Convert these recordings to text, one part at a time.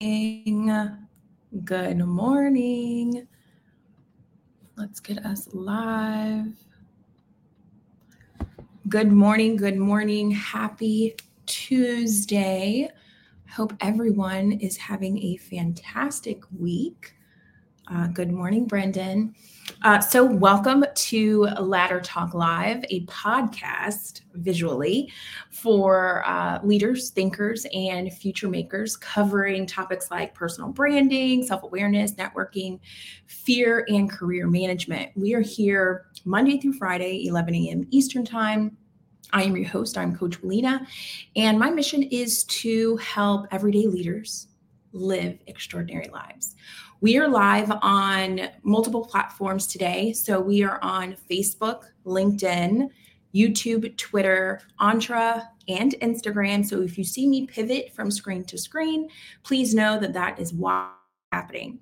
Good morning. Let's get us live. Good morning. Good morning. Happy Tuesday. Hope everyone is having a fantastic week. Good morning, Brendan. So welcome to Ladder Talk Live, a podcast visually for leaders, thinkers, and future makers, covering topics like personal branding, self-awareness, networking, fear, and career management. We are here Monday through Friday, 11 a.m. Eastern Time. I am your host. I'm Coach Belina, and my mission is to help everyday leaders live extraordinary lives. We are live on multiple platforms today. So we are on Facebook, LinkedIn, YouTube, Twitter, Entra, and Instagram. So if you see me pivot from screen to screen, please know that that is what's happening.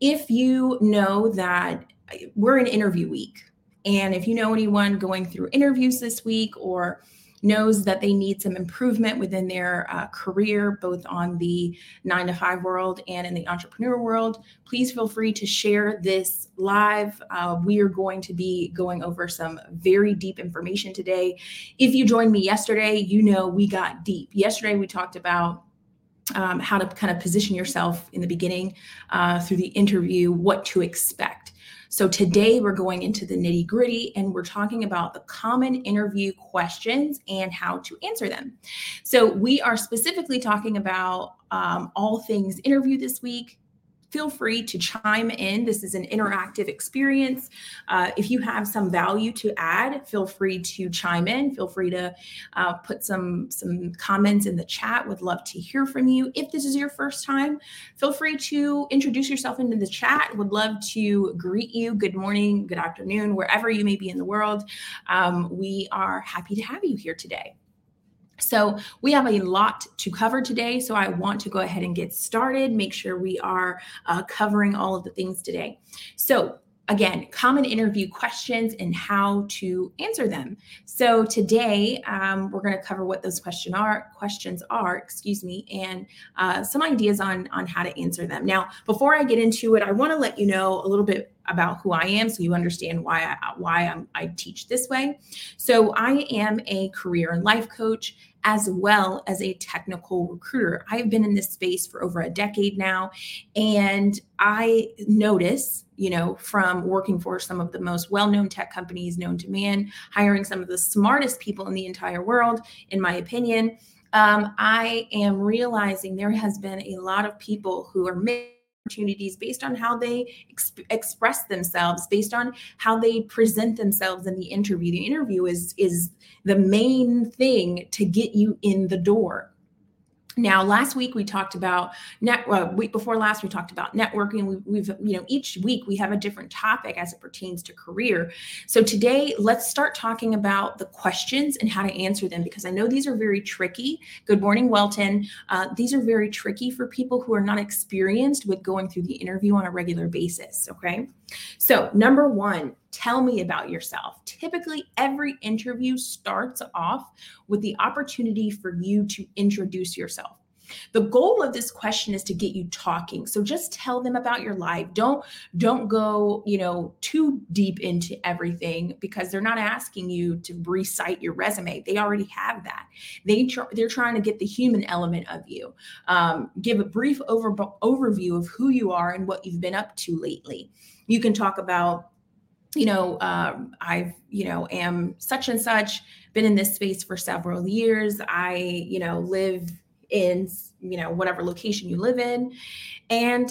If you know that we're in interview week, and if you know anyone going through interviews this week or knows that they need some improvement within their career, both on the 9-to-5 world and in the entrepreneur world, please feel free to share this live. We are going to be going over some very deep information today. If you joined me yesterday, you know we got deep. Yesterday, we talked about how to kind of position yourself in the beginning through the interview, what to expect. So today we're going into the nitty gritty, and we're talking about the common interview questions and how to answer them. So we are specifically talking about all things interview this week. Feel free to chime in. This is an interactive experience. If you have some value to add, feel free to chime in. Feel free to put some comments in the chat. Would love to hear from you. If this is your first time, feel free to introduce yourself into the chat. Would love to greet you. Good morning, good afternoon, wherever you may be in the world. We are happy to have you here today. So we have a lot to cover today, so I want to go ahead and get started, make sure we are covering all of the things today. So again, common interview questions and how to answer them. So today we're going to cover what those questions are, and some ideas on how to answer them. Now, before I get into it, I want to let you know a little bit about who I am, so you understand why I teach this way. So I am a career and life coach, as well as a technical recruiter. I've been in this space for over a decade now, and I notice, from working for some of the most well-known tech companies known to man, hiring some of the smartest people in the entire world, in my opinion, I am realizing there has been a lot of people who are missing opportunities based on how they express themselves, based on how they present themselves in the interview. The interview is the main thing to get you in the door. Now, last week we talked about week before last, we talked about networking. We've each week we have a different topic as it pertains to career. So today, let's start talking about the questions and how to answer them, because I know these are very tricky. Good morning, Welton. These are very tricky for people who are not experienced with going through the interview on a regular basis. Okay. So number one, tell me about yourself. Typically, every interview starts off with the opportunity for you to introduce yourself. The goal of this question is to get you talking. So just tell them about your life. Don't go, too deep into everything, because they're not asking you to recite your resume. They already have that. They're trying to get the human element of you. Give a brief overview of who you are and what you've been up to lately. You can talk about, I've, am such and such, been in this space for several years. I, live in, whatever location you live in. And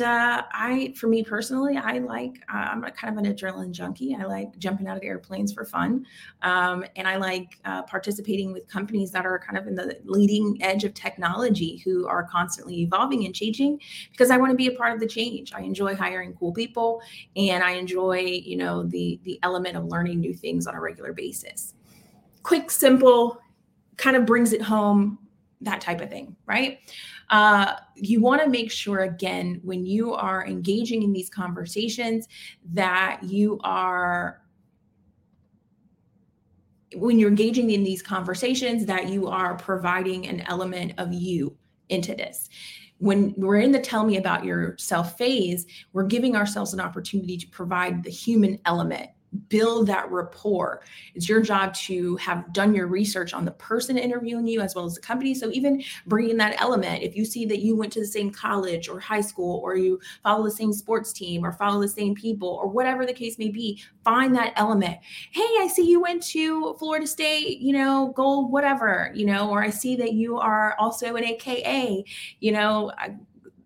for me personally, I'm kind of an adrenaline junkie. I like jumping out of airplanes for fun. And I like participating with companies that are kind of in the leading edge of technology, who are constantly evolving and changing, because I want to be a part of the change. I enjoy hiring cool people, and I enjoy, the element of learning new things on a regular basis. Quick, simple, kind of brings it home. That type of thing, right? You want to make sure, again, when you are engaging in these conversations, that you are providing an element of you into this. when we're in the tell me about yourself phase, we're giving ourselves an opportunity to provide the human element, build that rapport. It's your job to have done your research on the person interviewing you as well as the company. So even bringing that element, if you see that you went to the same college or high school, or you follow the same sports team or follow the same people or whatever the case may be, find that element. Hey, I see you went to Florida State, gold, whatever, or I see that you are also an AKA,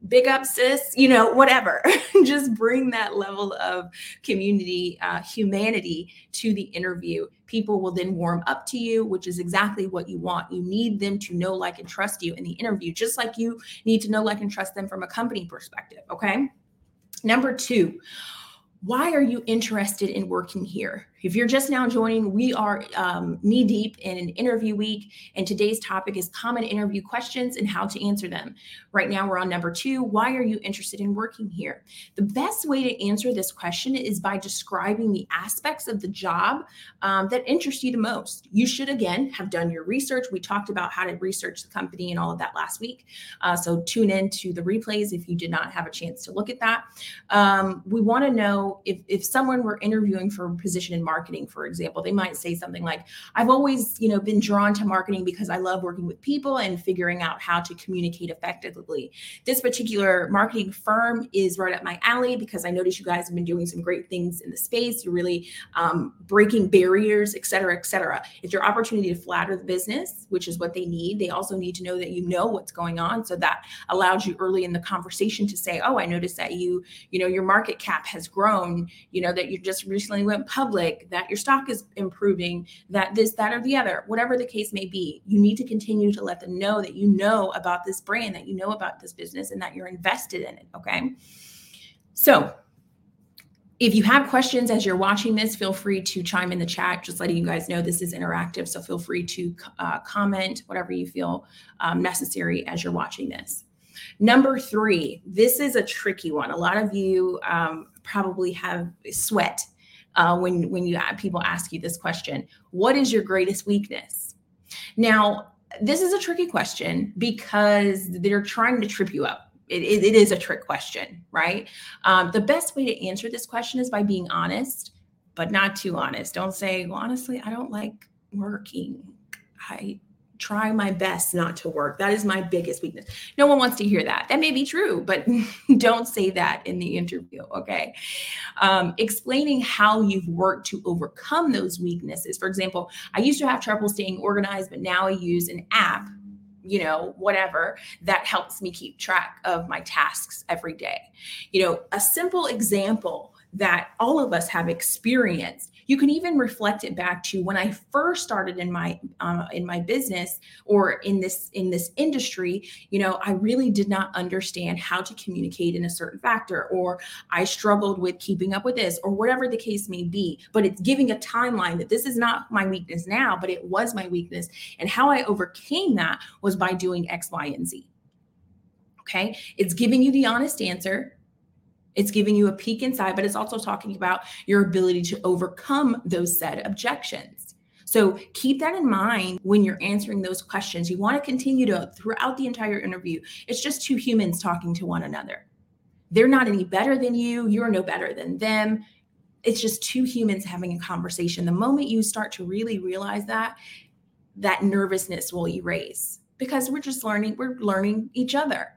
big up, sis, whatever. Just bring that level of community, humanity to the interview. People will then warm up to you, which is exactly what you want. You need them to know, like, and trust you in the interview, just like you need to know, like, and trust them from a company perspective. Okay. Number two, why are you interested in working here? If you're just now joining, we are knee deep in an interview week, and today's topic is common interview questions and how to answer them. Right now, we're on number two. Why are you interested in working here? The best way to answer this question is by describing the aspects of the job that interest you the most. You should, again, have done your research. We talked about how to research the company and all of that last week. So tune in to the replays if you did not have a chance to look at that. We want to know if someone were interviewing for a position in marketing, for example, they might say something like, I've always, been drawn to marketing because I love working with people and figuring out how to communicate effectively. This particular marketing firm is right up my alley because I noticed you guys have been doing some great things in the space. You're really breaking barriers, et cetera, et cetera. It's your opportunity to flatter the business, which is what they need. They also need to know that you know what's going on. So that allows you early in the conversation to say, oh, I noticed that you your market cap has grown, that you just recently went public, that your stock is improving, that this, that, or the other, whatever the case may be. You need to continue to let them know that you know about this brand, that you know about this business, and that you're invested in it. Okay. So if you have questions as you're watching this, feel free to chime in the chat, just letting you guys know this is interactive. So feel free to comment whatever you feel necessary as you're watching this. Number three, this is a tricky one. A lot of you probably have sweat when you people ask you this question. What is your greatest weakness? Now, this is a tricky question because they're trying to trip you up. It is a trick question, right? The best way to answer this question is by being honest, but not too honest. Don't say, well, honestly, I don't like working. I try my best not to work. That is my biggest weakness. No one wants to hear that. That may be true, but don't say that in the interview. Okay. Explaining how you've worked to overcome those weaknesses. For example, I used to have trouble staying organized, but now I use an app, whatever, that helps me keep track of my tasks every day. A simple example that all of us have experienced. You can even reflect it back to when I first started in my business or in this industry. I really did not understand how to communicate in a certain factor, or I struggled with keeping up with this, or whatever the case may be. But it's giving a timeline that this is not my weakness now, but it was my weakness. And how I overcame that was by doing X, Y, and Z. Okay. It's giving you the honest answer. It's giving you a peek inside, but it's also talking about your ability to overcome those said objections. So keep that in mind when you're answering those questions. You want to continue to throughout the entire interview. It's just two humans talking to one another. They're not any better than you. You're no better than them. It's just two humans having a conversation. The moment you start to really realize that, that nervousness will erase because we're learning each other.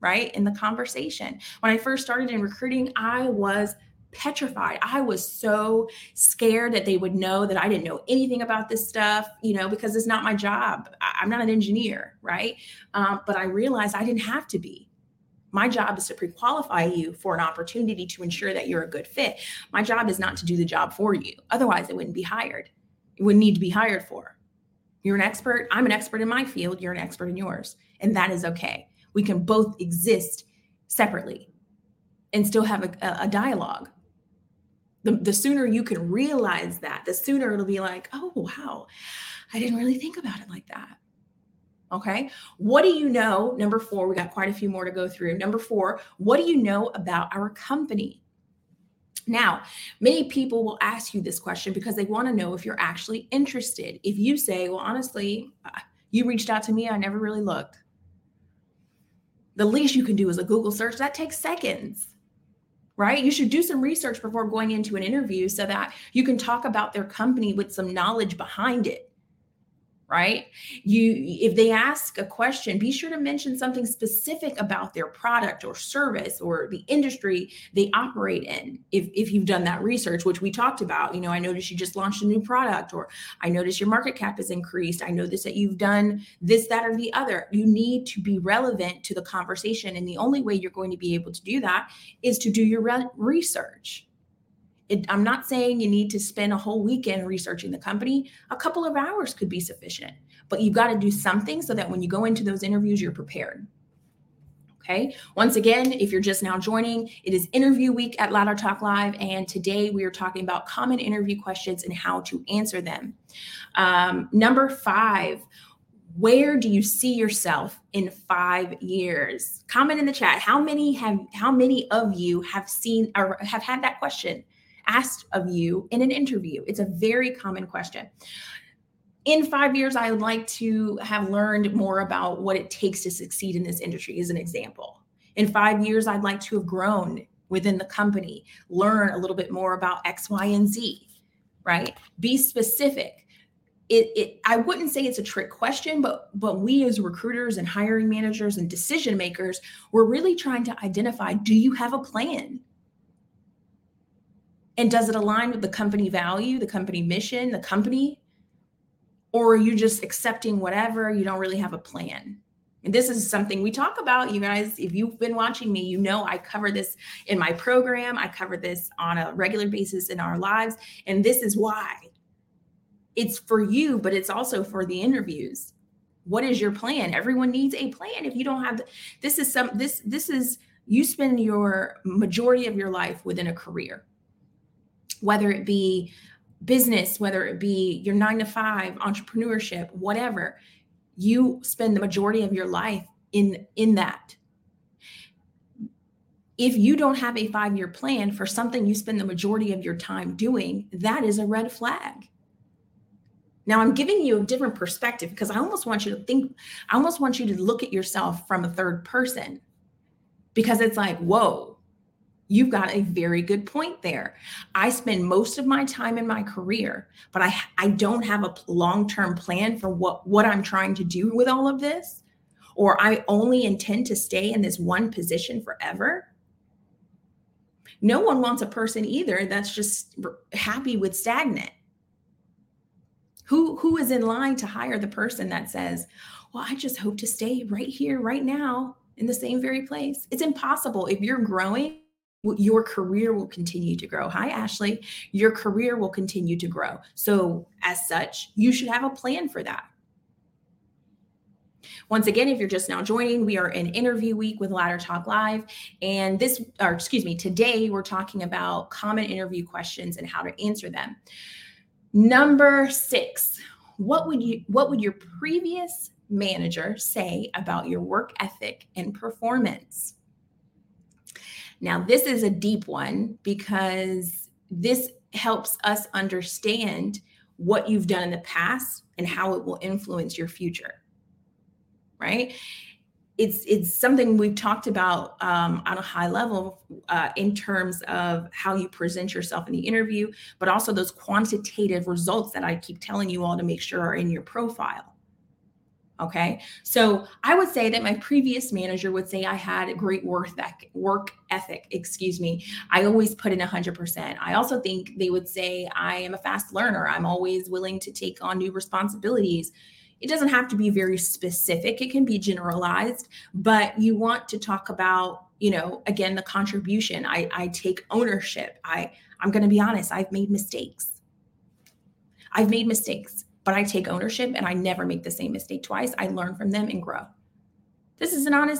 Right? In the conversation. When I first started in recruiting, I was petrified. I was so scared that they would know that I didn't know anything about this stuff, because it's not my job. I'm not an engineer, right? But I realized I didn't have to be. My job is to pre-qualify you for an opportunity to ensure that you're a good fit. My job is not to do the job for you. Otherwise, it wouldn't be hired. It wouldn't need to be hired for. You're an expert. I'm an expert in my field. You're an expert in yours. And that is okay. We can both exist separately and still have a dialogue. The sooner you can realize that, the sooner it'll be like, oh, wow, I didn't really think about it like that. Okay. What do you know? Number four, we got quite a few more to go through. Number four, what do you know about our company? Now, many people will ask you this question because they want to know if you're actually interested. If you say, well, honestly, you reached out to me, I never really looked. The least you can do is a Google search. That takes seconds, right? You should do some research before going into an interview so that you can talk about their company with some knowledge behind it, right? If they ask a question, be sure to mention something specific about their product or service or the industry they operate in. If you've done that research, which we talked about, you know, I noticed you just launched a new product, or I noticed your market cap has increased. I noticed that you've done this, that, or the other. You need to be relevant to the conversation. And the only way you're going to be able to do that is to do your research. I'm not saying you need to spend a whole weekend researching the company. A couple of hours could be sufficient, but you've got to do something so that when you go into those interviews, you're prepared. Okay. Once again, if you're just now joining, it is interview week at Ladder Talk Live. And today we are talking about common interview questions and how to answer them. Number 5, where do you see yourself in 5 years? Comment in the chat. How many of you have seen or have had that question asked of you in an interview? It's a very common question. In 5 years, I would like to have learned more about what it takes to succeed in this industry as an example. In 5 years, I'd like to have grown within the company, learn a little bit more about X, Y, and Z, right? Be specific. I wouldn't say it's a trick question, but we as recruiters and hiring managers and decision makers, we're really trying to identify, do you have a plan? And does it align with the company value, the company mission, the company? Or are you just accepting whatever? You don't really have a plan. And this is something we talk about, you guys. If you've been watching me, you know I cover this in my program. I cover this on a regular basis in our lives. And this is why. It's for you, but it's also for the interviews. What is your plan? Everyone needs a plan. If you don't have, you spend your majority of your life within a career. Whether it be business, whether it be your 9-to-5, entrepreneurship, whatever, you spend the majority of your life in that. If you don't have a 5-year plan for something you spend the majority of your time doing, that is a red flag. Now I'm giving you a different perspective because I almost want you to look at yourself from a third person, because it's like, whoa. You've got a very good point there. I spend most of my time in my career, but I don't have a long-term plan for what I'm trying to do with all of this, or I only intend to stay in this one position forever. No one wants a person either that's just happy with stagnant. Who is in line to hire the person that says, well, I just hope to stay right here, right now, in the same very place? It's impossible. If you're growing, your career will continue to grow. Hi, Ashley. Your career will continue to grow. So as such, you should have a plan for that. Once again, if you're just now joining, we are in interview week with Ladder Talk Live. And today we're talking about common interview questions and how to answer them. Number 6, what would your previous manager say about your work ethic and performance? Now, this is a deep one because this helps us understand what you've done in the past and how it will influence your future, right? It's something we've talked about on a high level in terms of how you present yourself in the interview, but also those quantitative results that I keep telling you all to make sure are in your profile. Okay, so I would say that my previous manager would say I had a great work ethic. I always put in 100%. I also think they would say I am a fast learner. I'm always willing to take on new responsibilities. It doesn't have to be very specific. It can be generalized, but you want to talk about, you know, again, the contribution. I take ownership. I'm going to be honest. I've made mistakes. But I take ownership and I never make the same mistake twice. I learn from them and grow. This is we want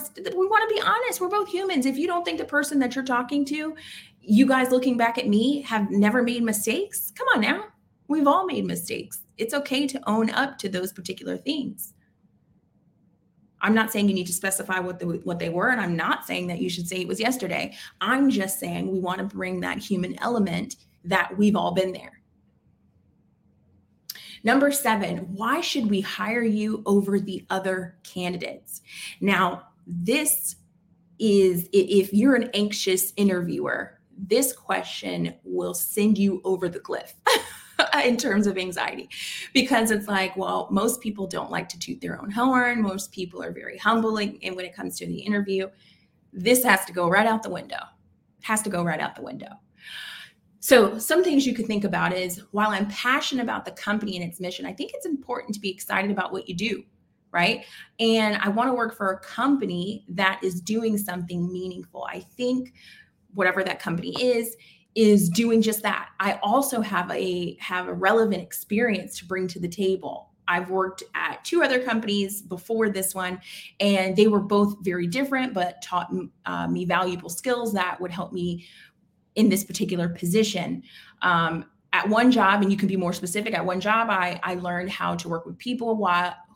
to be honest. We're both humans. If you don't think the person that you're talking to, you guys looking back at me, have never made mistakes, come on now. We've all made mistakes. It's okay to own up to those particular things. I'm not saying you need to specify what they were, and I'm not saying that you should say it was yesterday. I'm just saying we want to bring that human element that we've all been there. Number 7, why should we hire you over the other candidates? Now, this is if you're an anxious interviewer, this question will send you over the cliff in terms of anxiety, because it's like, well, most people don't like to toot their own horn. Most people are very humble. And when it comes to the interview, this has to go right out the window. So some things you could think about is, while I'm passionate about the company and its mission, I think it's important to be excited about what you do, right? And I want to work for a company that is doing something meaningful. I think whatever that company is doing just that. I also have a relevant experience to bring to the table. I've worked at two other companies before this one, and they were both very different, but taught me valuable skills that would help me in this particular position. At one job, and you can be more specific, at one job, I learned how to work with people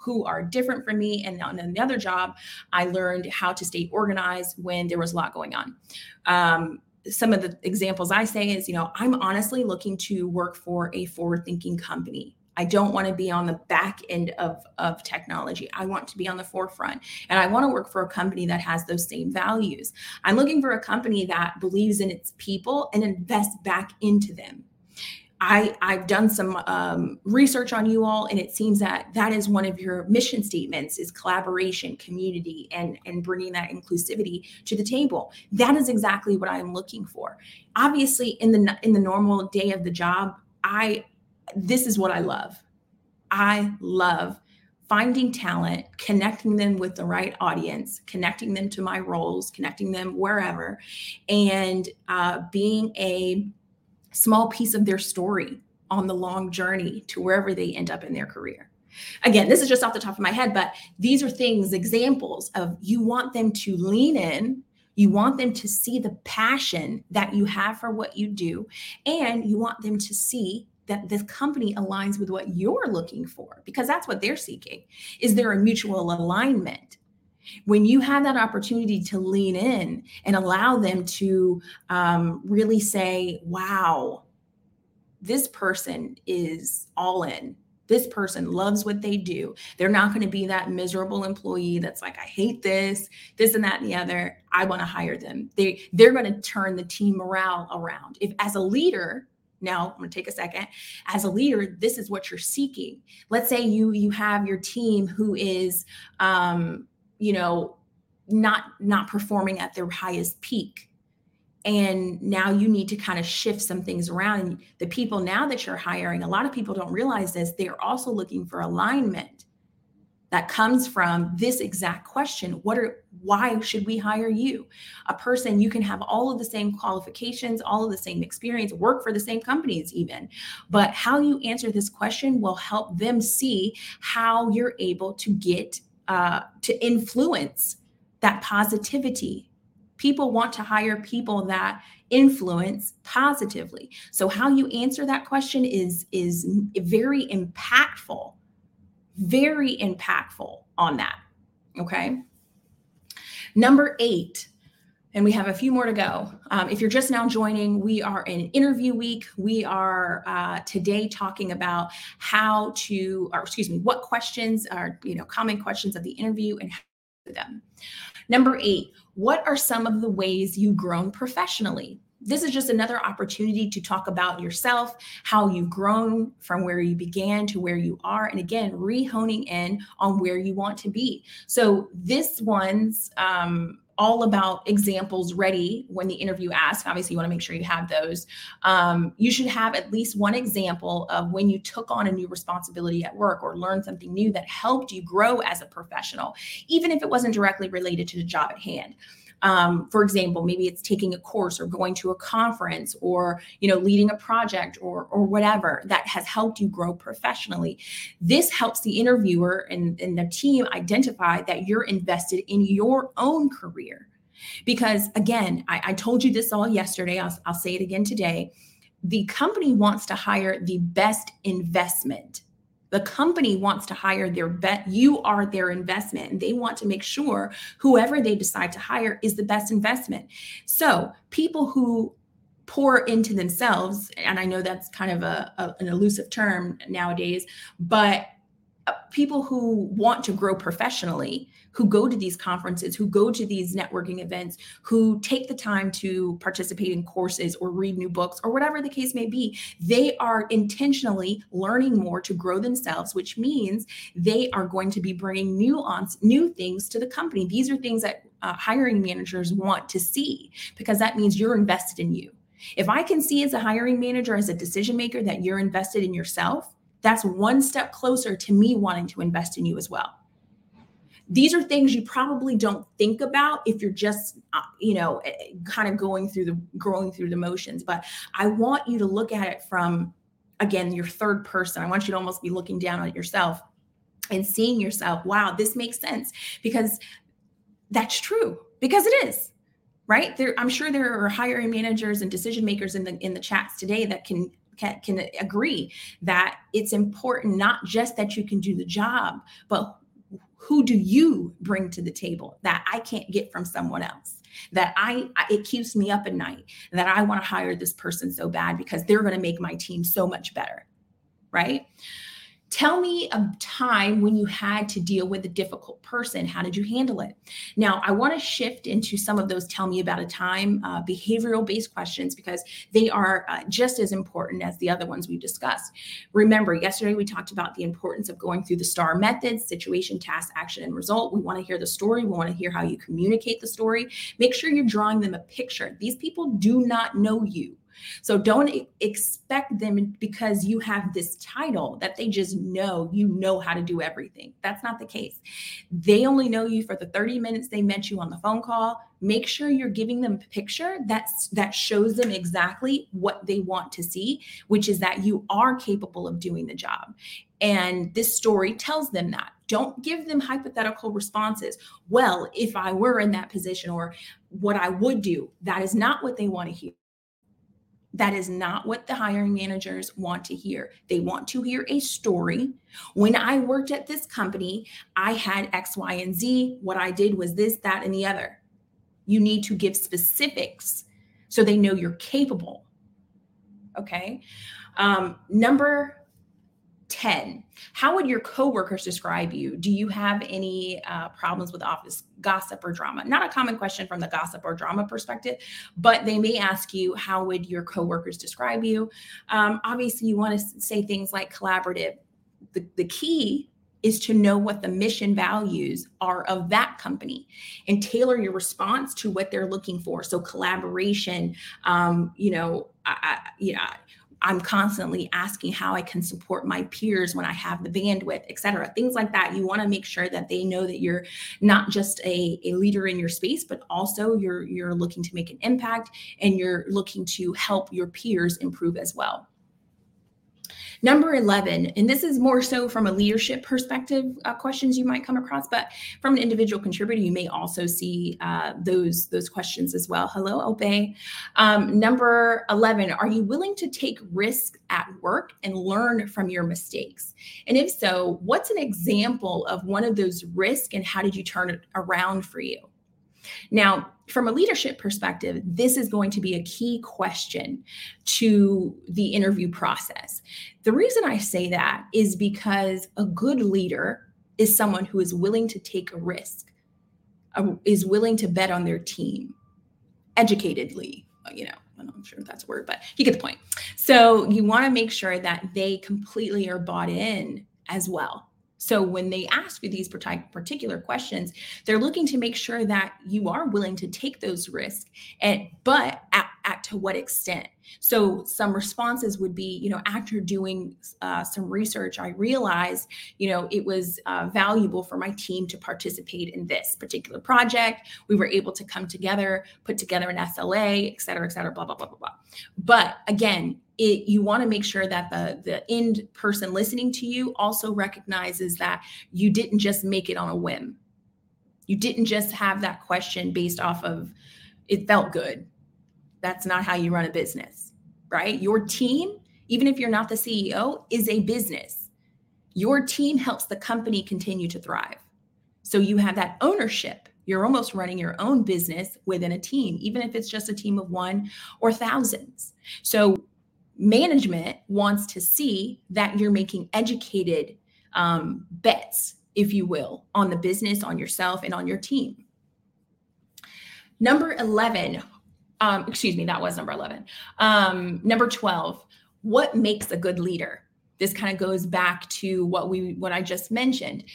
who are different from me. And on another job, I learned how to stay organized when there was a lot going on. Some of the examples I say is, I'm honestly looking to work for a forward-thinking company. I don't want to be on the back end of technology. I want to be on the forefront, and I want to work for a company that has those same values. I'm looking for a company that believes in its people and invests back into them. I've done some research on you all, and it seems that is one of your mission statements, is collaboration, community, and bringing that inclusivity to the table. That is exactly what I'm looking for. Obviously, in the normal day of the job, this is what I love. I love finding talent, connecting them with the right audience, connecting them to my roles, connecting them wherever, and being a small piece of their story on the long journey to wherever they end up in their career. Again, this is just off the top of my head, but these are examples of, you want them to lean in. You want them to see the passion that you have for what you do, and you want them to see that this company aligns with what you're looking for, because that's what they're seeking. Is there a mutual alignment? When you have that opportunity to lean in and allow them to really say, wow, this person is all in. This person loves what they do. They're not going to be that miserable employee that's like, I hate this and that and the other. I want to hire them. They're going to turn the team morale around. If as a leader... Now, I'm going to take a second. As a leader, this is what you're seeking. Let's say you have your team who is, not performing at their highest peak. And now you need to kind of shift some things around. And the people now that you're hiring, a lot of people don't realize this, they're also looking for alignment that comes from this exact question. Why should we hire you? A person, you can have all of the same qualifications, all of the same experience, work for the same companies even, but how you answer this question will help them see how you're able to get to influence that positivity. People want to hire people that influence positively. So how you answer that question is very impactful. Very impactful on that. Okay. Number 8, and we have a few more to go. If you're just now joining, we are in interview week. We are today talking about what questions are, common questions of the interview and how to do them. Number 8, what are some of the ways you've grown professionally? This is just another opportunity to talk about yourself, how you've grown from where you began to where you are. And again, re-honing in on where you want to be. So this one's all about examples ready when the interview asks. Obviously, you want to make sure you have those. You should have at least one example of when you took on a new responsibility at work or learned something new that helped you grow as a professional, even if it wasn't directly related to the job at hand. For example, maybe it's taking a course or going to a conference or, leading a project or whatever that has helped you grow professionally. This helps the interviewer and the team identify that you're invested in your own career. Because again, I told you this all yesterday. I'll say it again today. The company wants to hire the best investment. The company wants to hire you are their investment, and they want to make sure whoever they decide to hire is the best investment. So people who pour into themselves, and I know that's kind of an elusive term nowadays, but people who want to grow professionally, who go to these conferences, who go to these networking events, who take the time to participate in courses or read new books or whatever the case may be. They are intentionally learning more to grow themselves, which means they are going to be bringing nuance, new things to the company. These are things that hiring managers want to see, because that means you're invested in you. If I can see as a hiring manager, as a decision maker, that you're invested in yourself, that's one step closer to me wanting to invest in you as well. These are things you probably don't think about if you're just, kind of going through the motions. But I want you to look at it from, again, your third person. I want you to almost be looking down on yourself and seeing yourself. Wow, this makes sense, because that's true, because it is. Right there, I'm sure there are hiring managers and decision makers in the chats today that can agree that it's important not just that you can do the job, but who do you bring to the table that I can't get from someone else? That it keeps me up at night, that I want to hire this person so bad because they're going to make my team so much better, right? Tell me a time when you had to deal with a difficult person. How did you handle it? Now, I want to shift into some of those tell me about a time behavioral-based questions, because they are just as important as the other ones we've discussed. Remember, yesterday we talked about the importance of going through the STAR method: situation, task, action, and result. We want to hear the story. We want to hear how you communicate the story. Make sure you're drawing them a picture. These people do not know you. So don't expect them, because you have this title, that they just know you know how to do everything. That's not the case. They only know you for the 30 minutes they met you on the phone call. Make sure you're giving them a picture that shows them exactly what they want to see, which is that you are capable of doing the job. And this story tells them that. Don't give them hypothetical responses. Well, if I were in that position, or what I would do. That is not what they want to hear. That is not what the hiring managers want to hear. They want to hear a story. When I worked at this company, I had X, Y, and Z. What I did was this, that, and the other. You need to give specifics so they know you're capable. Okay. Number 10, how would your coworkers describe you? Do you have any problems with office gossip or drama? Not a common question from the gossip or drama perspective, but they may ask you, how would your coworkers describe you? Obviously, you want to say things like collaborative. The key is to know what the mission values are of that company and tailor your response to what they're looking for. So collaboration, I'm constantly asking how I can support my peers when I have the bandwidth, et cetera, things like that. You want to make sure that they know that you're not just a leader in your space, but also you're looking to make an impact, and you're looking to help your peers improve as well. Number 11, and this is more so from a leadership perspective, questions you might come across, but from an individual contributor, you may also see those questions as well. Hello, Obey. Number 11, are you willing to take risks at work and learn from your mistakes? And if so, what's an example of one of those risks, and how did you turn it around for you? Now, from a leadership perspective, this is going to be a key question to the interview process. The reason I say that is because a good leader is someone who is willing to take a risk, is willing to bet on their team, educatedly, I'm not sure if that's a word, but you get the point. So you want to make sure that they completely are bought in as well. So when they ask you these particular questions, they're looking to make sure that you are willing to take those risks, but to what extent? So some responses would be, after doing some research, I realized, it was valuable for my team to participate in this particular project. We were able to come together, put together an SLA, et cetera, blah, blah, blah, blah, blah. But again, you want to make sure that the end person listening to you also recognizes that you didn't just make it on a whim. You didn't just have that question based off of it felt good. That's not how you run a business, right? Your team, even if you're not the CEO, is a business. Your team helps the company continue to thrive. So you have that ownership. You're almost running your own business within a team, even if it's just a team of one or thousands. So management wants to see that you're making educated bets if you will, on the business, on yourself, and on your team. Number 11, number 12, what makes a good leader? This kind of goes back to what I just mentioned.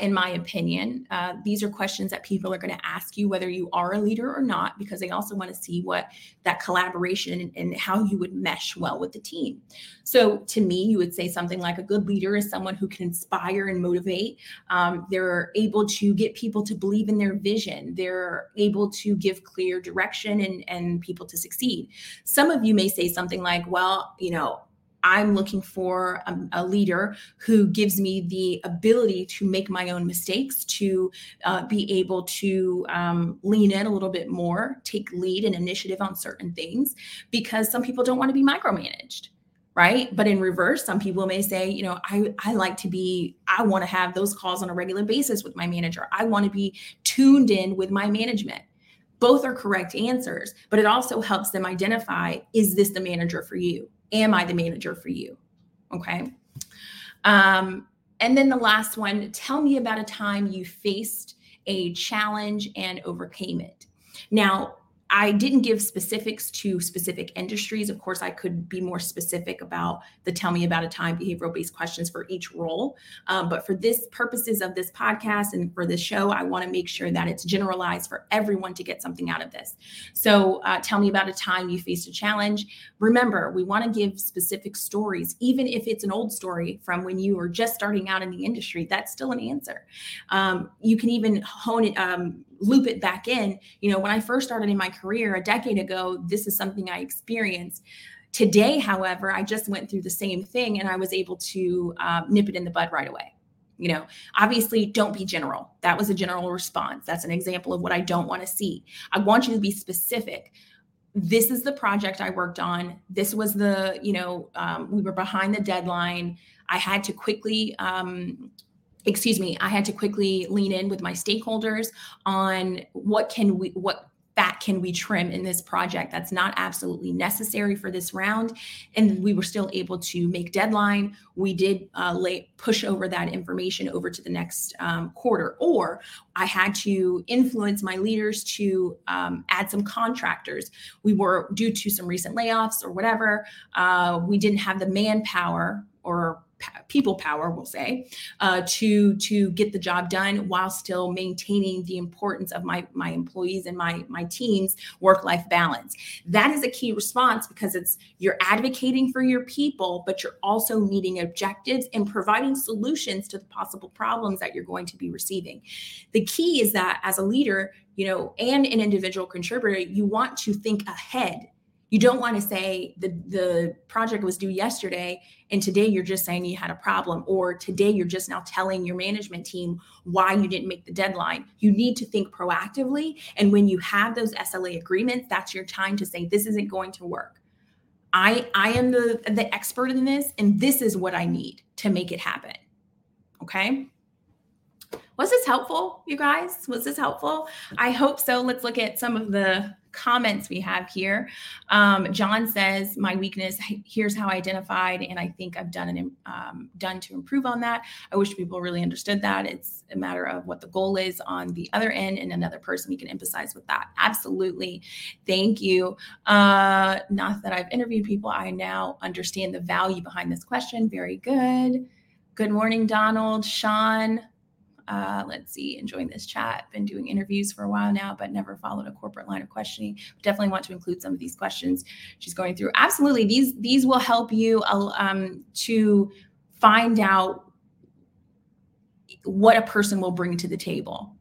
In my opinion, these are questions that people are going to ask you whether you are a leader or not, because they also want to see what that collaboration and how you would mesh well with the team. So to me, you would say something like a good leader is someone who can inspire and motivate. They're able to get people to believe in their vision. They're able to give clear direction and people to succeed. Some of you may say something like, well, you know, I'm looking for a leader who gives me the ability to make my own mistakes, to be able to lean in a little bit more, take lead and initiative on certain things, because some people don't want to be micromanaged, right? But in reverse, some people may say, you know, I want to have those calls on a regular basis with my manager. I want to be tuned in with my management. Both are correct answers, but it also helps them identify, is this the manager for you? Am I the manager for you? Okay. And then the last one, tell me about a time you faced a challenge and overcame it. Now, I didn't give specifics to specific industries. Of course, I could be more specific about the tell me about a time behavioral-based questions for each role. But for this purposes of this podcast and for this show, I want to make sure that it's generalized for everyone to get something out of this. So tell me about a time you faced a challenge. Remember, we want to give specific stories, even if it's an old story from when you were just starting out in the industry, that's still an answer. You can even hone it, loop it back in. You know, when I first started in my career a decade ago, this is something I experienced. Today, however, I just went through the same thing and I was able to nip it in the bud right away. You know, obviously don't be general. That was a general response. That's an example of what I don't want to see. I want you to be specific. This is the project I worked on. This was the, you know, we were behind the deadline. I had to quickly lean in with my stakeholders on what fat can we trim in this project that's not absolutely necessary for this round. And we were still able to make deadline. We did push over that information over to the next quarter, or I had to influence my leaders to add some contractors. We were due to some recent layoffs or whatever. We didn't have the manpower or people power, we'll say, to get the job done while still maintaining the importance of my employees and my team's work-life balance. That is a key response because you're advocating for your people, but you're also meeting objectives and providing solutions to the possible problems that you're going to be receiving. The key is that as a leader, you know, and an individual contributor, you want to think ahead. You don't want to say the project was due yesterday and today you're just saying you had a problem, or today you're just now telling your management team why you didn't make the deadline. You need to think proactively. And when you have those SLA agreements, that's your time to say, this isn't going to work. I am the expert in this, and this is what I need to make it happen. Okay. Was this helpful, you guys? Was this helpful? I hope so. Let's look at some of the comments we have here. John says, my weakness, here's how I identified, and I think I've done to improve on that. I wish people really understood that. It's a matter of what the goal is on the other end, and another person we can empathize with that. Absolutely. Thank you. Not that I've interviewed people. I now understand the value behind this question. Very good. Good morning, Donald, Sean. Let's see, enjoying this chat. Been doing interviews for a while now, but never followed a corporate line of questioning. Definitely want to include some of these questions she's going through. Absolutely. These will help you to find out what a person will bring to the table.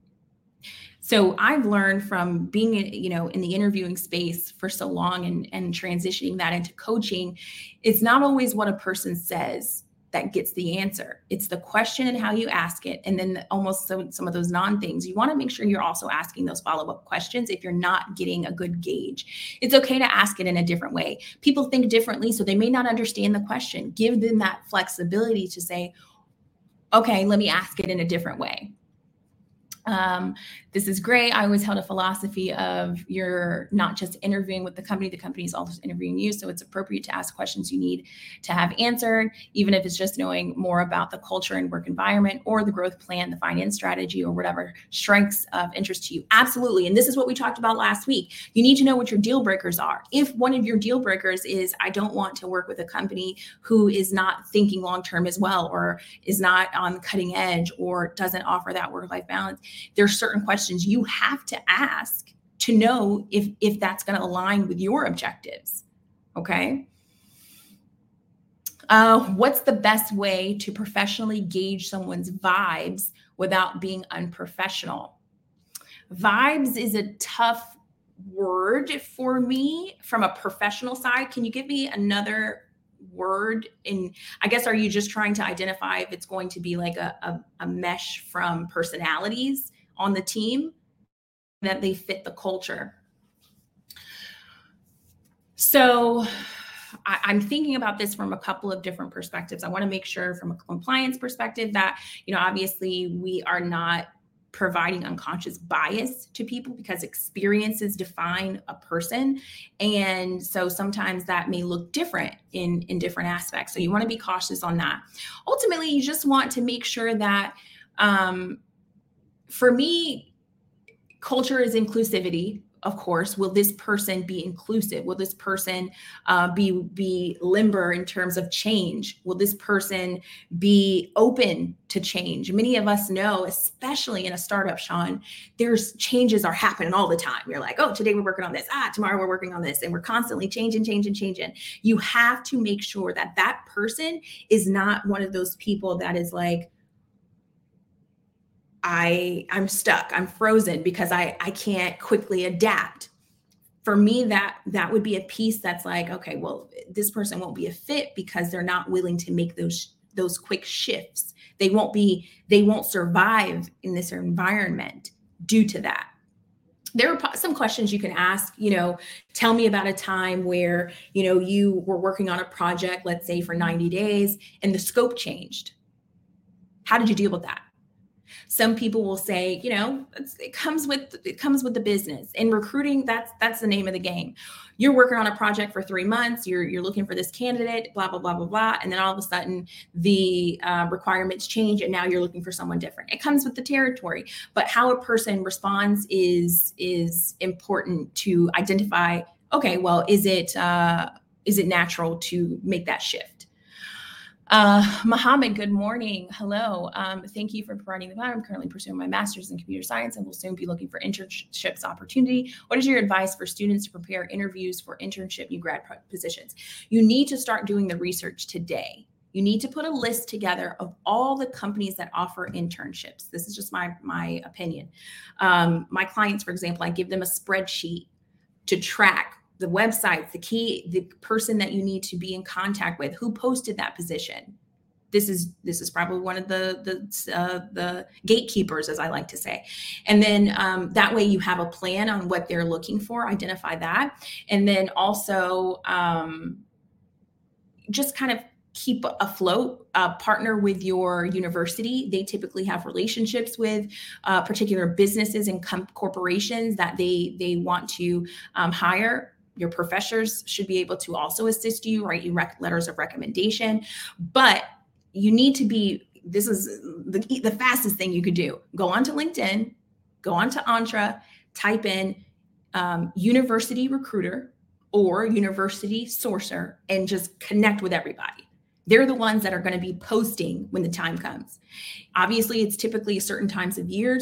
So I've learned from being, you know, in the interviewing space for so long and transitioning that into coaching, it's not always what a person says that gets the answer. It's the question and how you ask it. And then some of those non-things, you want to make sure you're also asking those follow-up questions if you're not getting a good gauge. It's okay to ask it in a different way. People think differently, so they may not understand the question. Give them that flexibility to say, okay, let me ask it in a different way. This is great. I always held a philosophy of you're not just interviewing with the company is also interviewing you. So it's appropriate to ask questions you need to have answered, even if it's just knowing more about the culture and work environment or the growth plan, the finance strategy, or whatever strengths of interest to you. Absolutely. And this is what we talked about last week. You need to know what your deal breakers are. If one of your deal breakers is, I don't want to work with a company who is not thinking long-term as well, or is not on the cutting edge, or doesn't offer that work-life balance, there are certain questions you have to ask to know if that's going to align with your objectives. Okay. What's the best way to professionally gauge someone's vibes without being unprofessional? Vibes is a tough word for me from a professional side. Can you give me another word? And I guess, are you just trying to identify if it's going to be like a mesh from personalities on the team, that they fit the culture? So I'm thinking about this from a couple of different perspectives. I want to make sure from a compliance perspective that, obviously we are not providing unconscious bias to people, because experiences define a person. And so sometimes that may look different in different aspects. So you want to be cautious on that. Ultimately, you just want to make sure that, for me, culture is inclusivity. Of course, will this person be inclusive? Will this person be limber in terms of change? Will this person be open to change? Many of us know, especially in a startup, Sean, changes are happening all the time. You're like, oh, today we're working on this. Tomorrow we're working on this. And we're constantly changing. You have to make sure that that person is not one of those people that is like, I'm stuck, I'm frozen because I can't quickly adapt. For me, that would be a piece that's like, okay, well, this person won't be a fit because they're not willing to make those quick shifts. They won't survive in this environment due to that. There are some questions you can ask, tell me about a time where, you were working on a project, let's say for 90 days, and the scope changed. How did you deal with that? Some people will say, it comes with the business. In recruiting, that's the name of the game. You're working on a project for 3 months. You're looking for this candidate, blah, blah, blah, blah, blah. And then all of a sudden the requirements change and now you're looking for someone different. It comes with the territory, but how a person responds is important to identify. Okay, well, is it natural to make that shift? Mohammed, good morning. Hello. Thank you for providing the time. I'm currently pursuing my master's in computer science and will soon be looking for internships opportunity. What is your advice for students to prepare interviews for internship new grad positions? You need to start doing the research today. You need to put a list together of all the companies that offer internships. This is just my opinion. My clients, for example, I give them a spreadsheet to track the websites, the person that you need to be in contact with, who posted that position. This is probably one of the gatekeepers, as I like to say. And then that way you have a plan on what they're looking for, identify that. And then also just kind of keep afloat, partner with your university. They typically have relationships with particular businesses and corporations that they want to hire. Your professors should be able to also assist you, write you letters of recommendation. But you need to be, this is the fastest thing you could do. Go onto LinkedIn, go onto Entra, type in university recruiter or university sourcer, and just connect with everybody. They're the ones that are going to be posting when the time comes. Obviously, it's typically a certain time of year.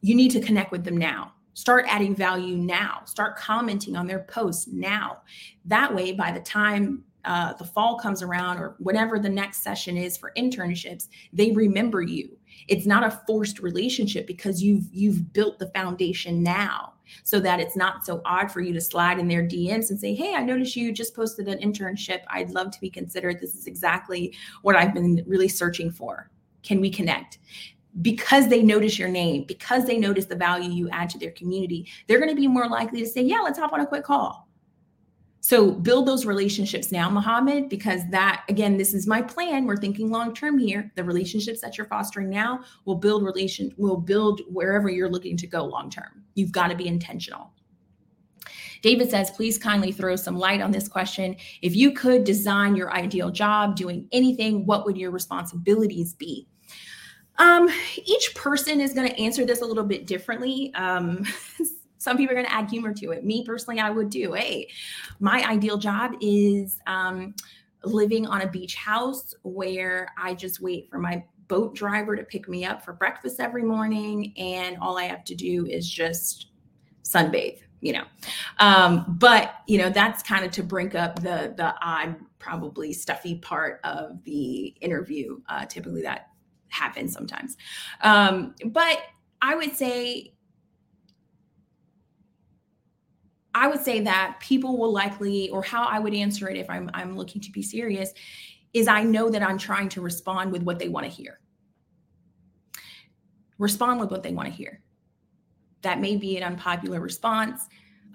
You need to connect with them now. Start adding value now. Start commenting on their posts now. That way, by the time the fall comes around or whatever the next session is for internships, they remember you. It's not a forced relationship because you've built the foundation now, so that it's not so odd for you to slide in their DMs and say, hey, I noticed you just posted an internship. I'd love to be considered. This is exactly what I've been really searching for. Can we connect? Because they notice your name, because they notice the value you add to their community, they're going to be more likely to say, yeah, let's hop on a quick call. So build those relationships now, Muhammad, because that, again, this is my plan. We're thinking long-term here. The relationships that you're fostering now will build wherever you're looking to go long-term. You've got to be intentional. David says, please kindly throw some light on this question. If you could design your ideal job doing anything, what would your responsibilities be? Each person is going to answer this a little bit differently. Some people are going to add humor to it. Me personally, I would do, hey, my ideal job is living on a beach house where I just wait for my boat driver to pick me up for breakfast every morning. And all I have to do is just sunbathe. But you know, that's kind of to bring up the odd, probably stuffy part of the interview. Typically that happens sometimes. But I would say that people will likely, or how I would answer it if I'm looking to be serious, is I know that I'm trying to respond with what they want to hear. Respond with what they want to hear. That may be an unpopular response,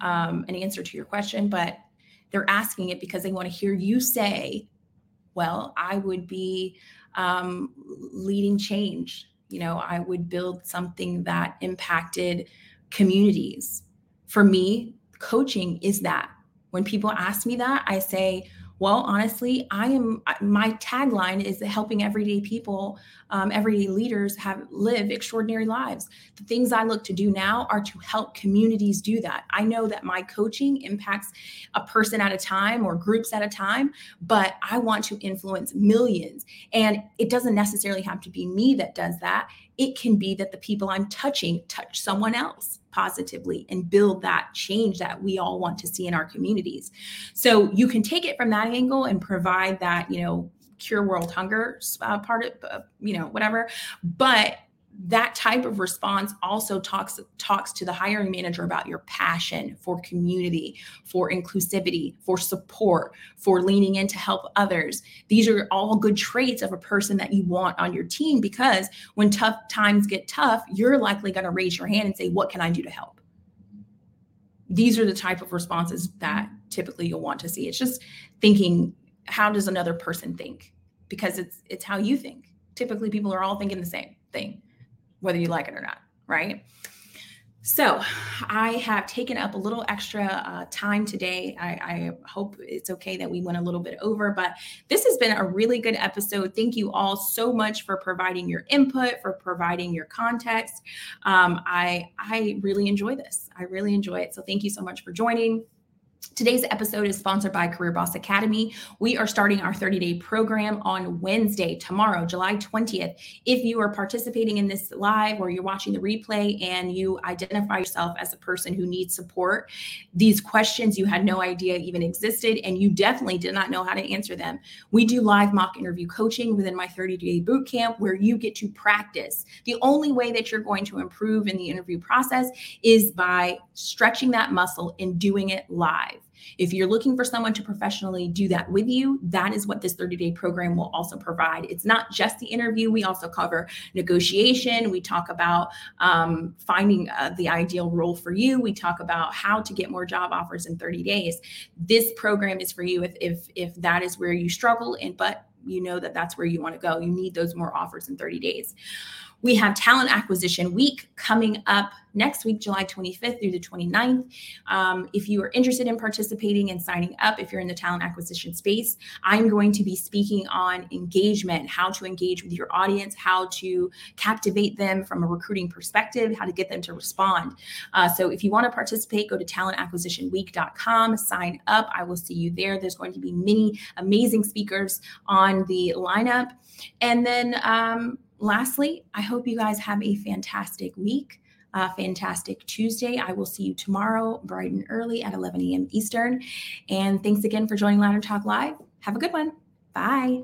an answer to your question, but they're asking it because they want to hear you say, well, I would be leading change. You know, I would build something that impacted communities. For me, coaching is that. When people ask me that, I say, well, honestly, my tagline is helping everyday people, everyday leaders live extraordinary lives. The things I look to do now are to help communities do that. I know that my coaching impacts a person at a time or groups at a time, but I want to influence millions. And it doesn't necessarily have to be me that does that. It can be that the people I'm touching touch someone else positively and build that change that we all want to see in our communities. So you can take it from that angle and provide that, you know, cure world hunger part of, whatever. But that type of response also talks to the hiring manager about your passion for community, for inclusivity, for support, for leaning in to help others. These are all good traits of a person that you want on your team, because when tough times get tough, you're likely going to raise your hand and say, what can I do to help? These are the type of responses that typically you'll want to see. It's just thinking, how does another person think? Because it's how you think. Typically, people are all thinking the same thing, whether you like it or not, right? So I have taken up a little extra time today. I hope it's okay that we went a little bit over, but this has been a really good episode. Thank you all so much for providing your input, for providing your context. I really enjoy this. I really enjoy it. So thank you so much for joining. Today's episode is sponsored by Career Boss Academy. We are starting our 30-day program on Wednesday, tomorrow, July 20th. If you are participating in this live or you're watching the replay and you identify yourself as a person who needs support, these questions you had no idea even existed, and you definitely did not know how to answer them. We do live mock interview coaching within my 30-day boot camp where you get to practice. The only way that you're going to improve in the interview process is by stretching that muscle and doing it live. If you're looking for someone to professionally do that with you, that is what this 30-day program will also provide. It's not just the interview. We also cover negotiation. We talk about finding the ideal role for you. We talk about how to get more job offers in 30 days. This program is for you if that is where you struggle, but you know that that's where you want to go. You need those more offers in 30 days. We have Talent Acquisition Week coming up next week, July 25th through the 29th. If you are interested in participating and signing up, if you're in the talent acquisition space, I'm going to be speaking on engagement, how to engage with your audience, how to captivate them from a recruiting perspective, how to get them to respond. So if you want to participate, go to talentacquisitionweek.com, sign up. I will see you there. There's going to be many amazing speakers on the lineup. And then, lastly, I hope you guys have a fantastic week, fantastic Tuesday. I will see you tomorrow, bright and early at 11 a.m. Eastern. And thanks again for joining Ladder Talk Live. Have a good one. Bye.